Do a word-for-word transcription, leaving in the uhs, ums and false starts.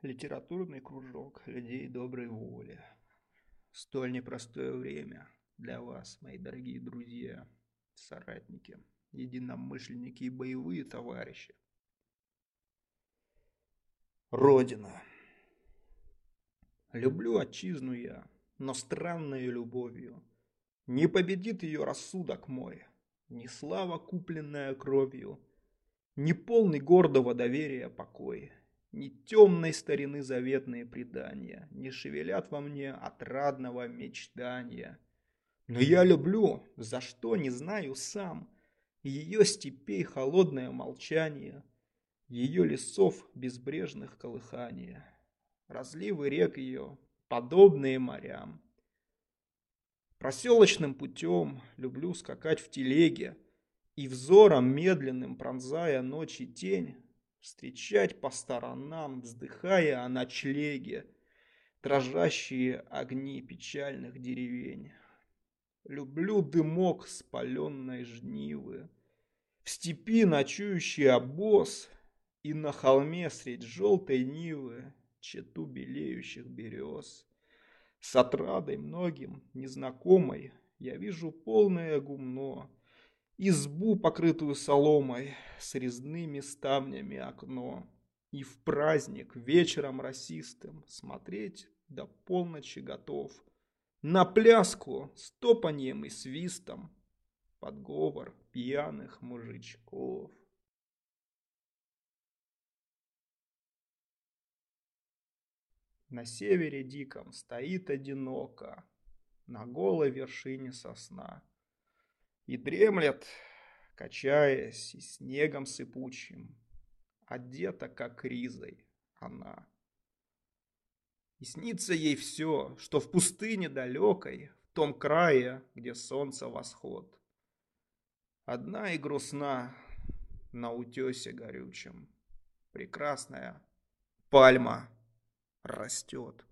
Литературный кружок людей доброй воли. Столь непростое время для вас, мои дорогие друзья, соратники, единомышленники и боевые товарищи. Родина. Люблю отчизну я, но странною любовью не победит ее рассудок мой, ни слава, купленная кровью, ни полный гордого доверия покой, ни темной старины заветные предания не шевелят во мне отрадного мечтания. Но я люблю, за что не знаю сам, ее степей холодное молчание, ее лесов безбрежных колыхания, разливы рек ее, подобные морям. Проселочным путем люблю скакать в телеге и взором медленным, пронзая ночи тень, встречать по сторонам, вздыхая о ночлеге, дрожащие огни печальных деревень. Люблю дымок спаленной жнивы, в степи ночующий обоз и на холме средь желтой нивы чету белеющих берез. С отрадой многим незнакомой я вижу полное гумно, избу, покрытую соломой, с резными ставнями окно, и в праздник вечером росистым смотреть до полночи готов на пляску с топаньем и свистом под говор пьяных мужичков. На севере диком стоит одиноко на голой вершине сосна и дремлет, качаясь и снегом сыпучим, одета как ризой она. И снится ей все, что в пустыне далекой, в том крае, где солнце восход. Одна и грустна на утесе горючем. Прекрасная пальма растет.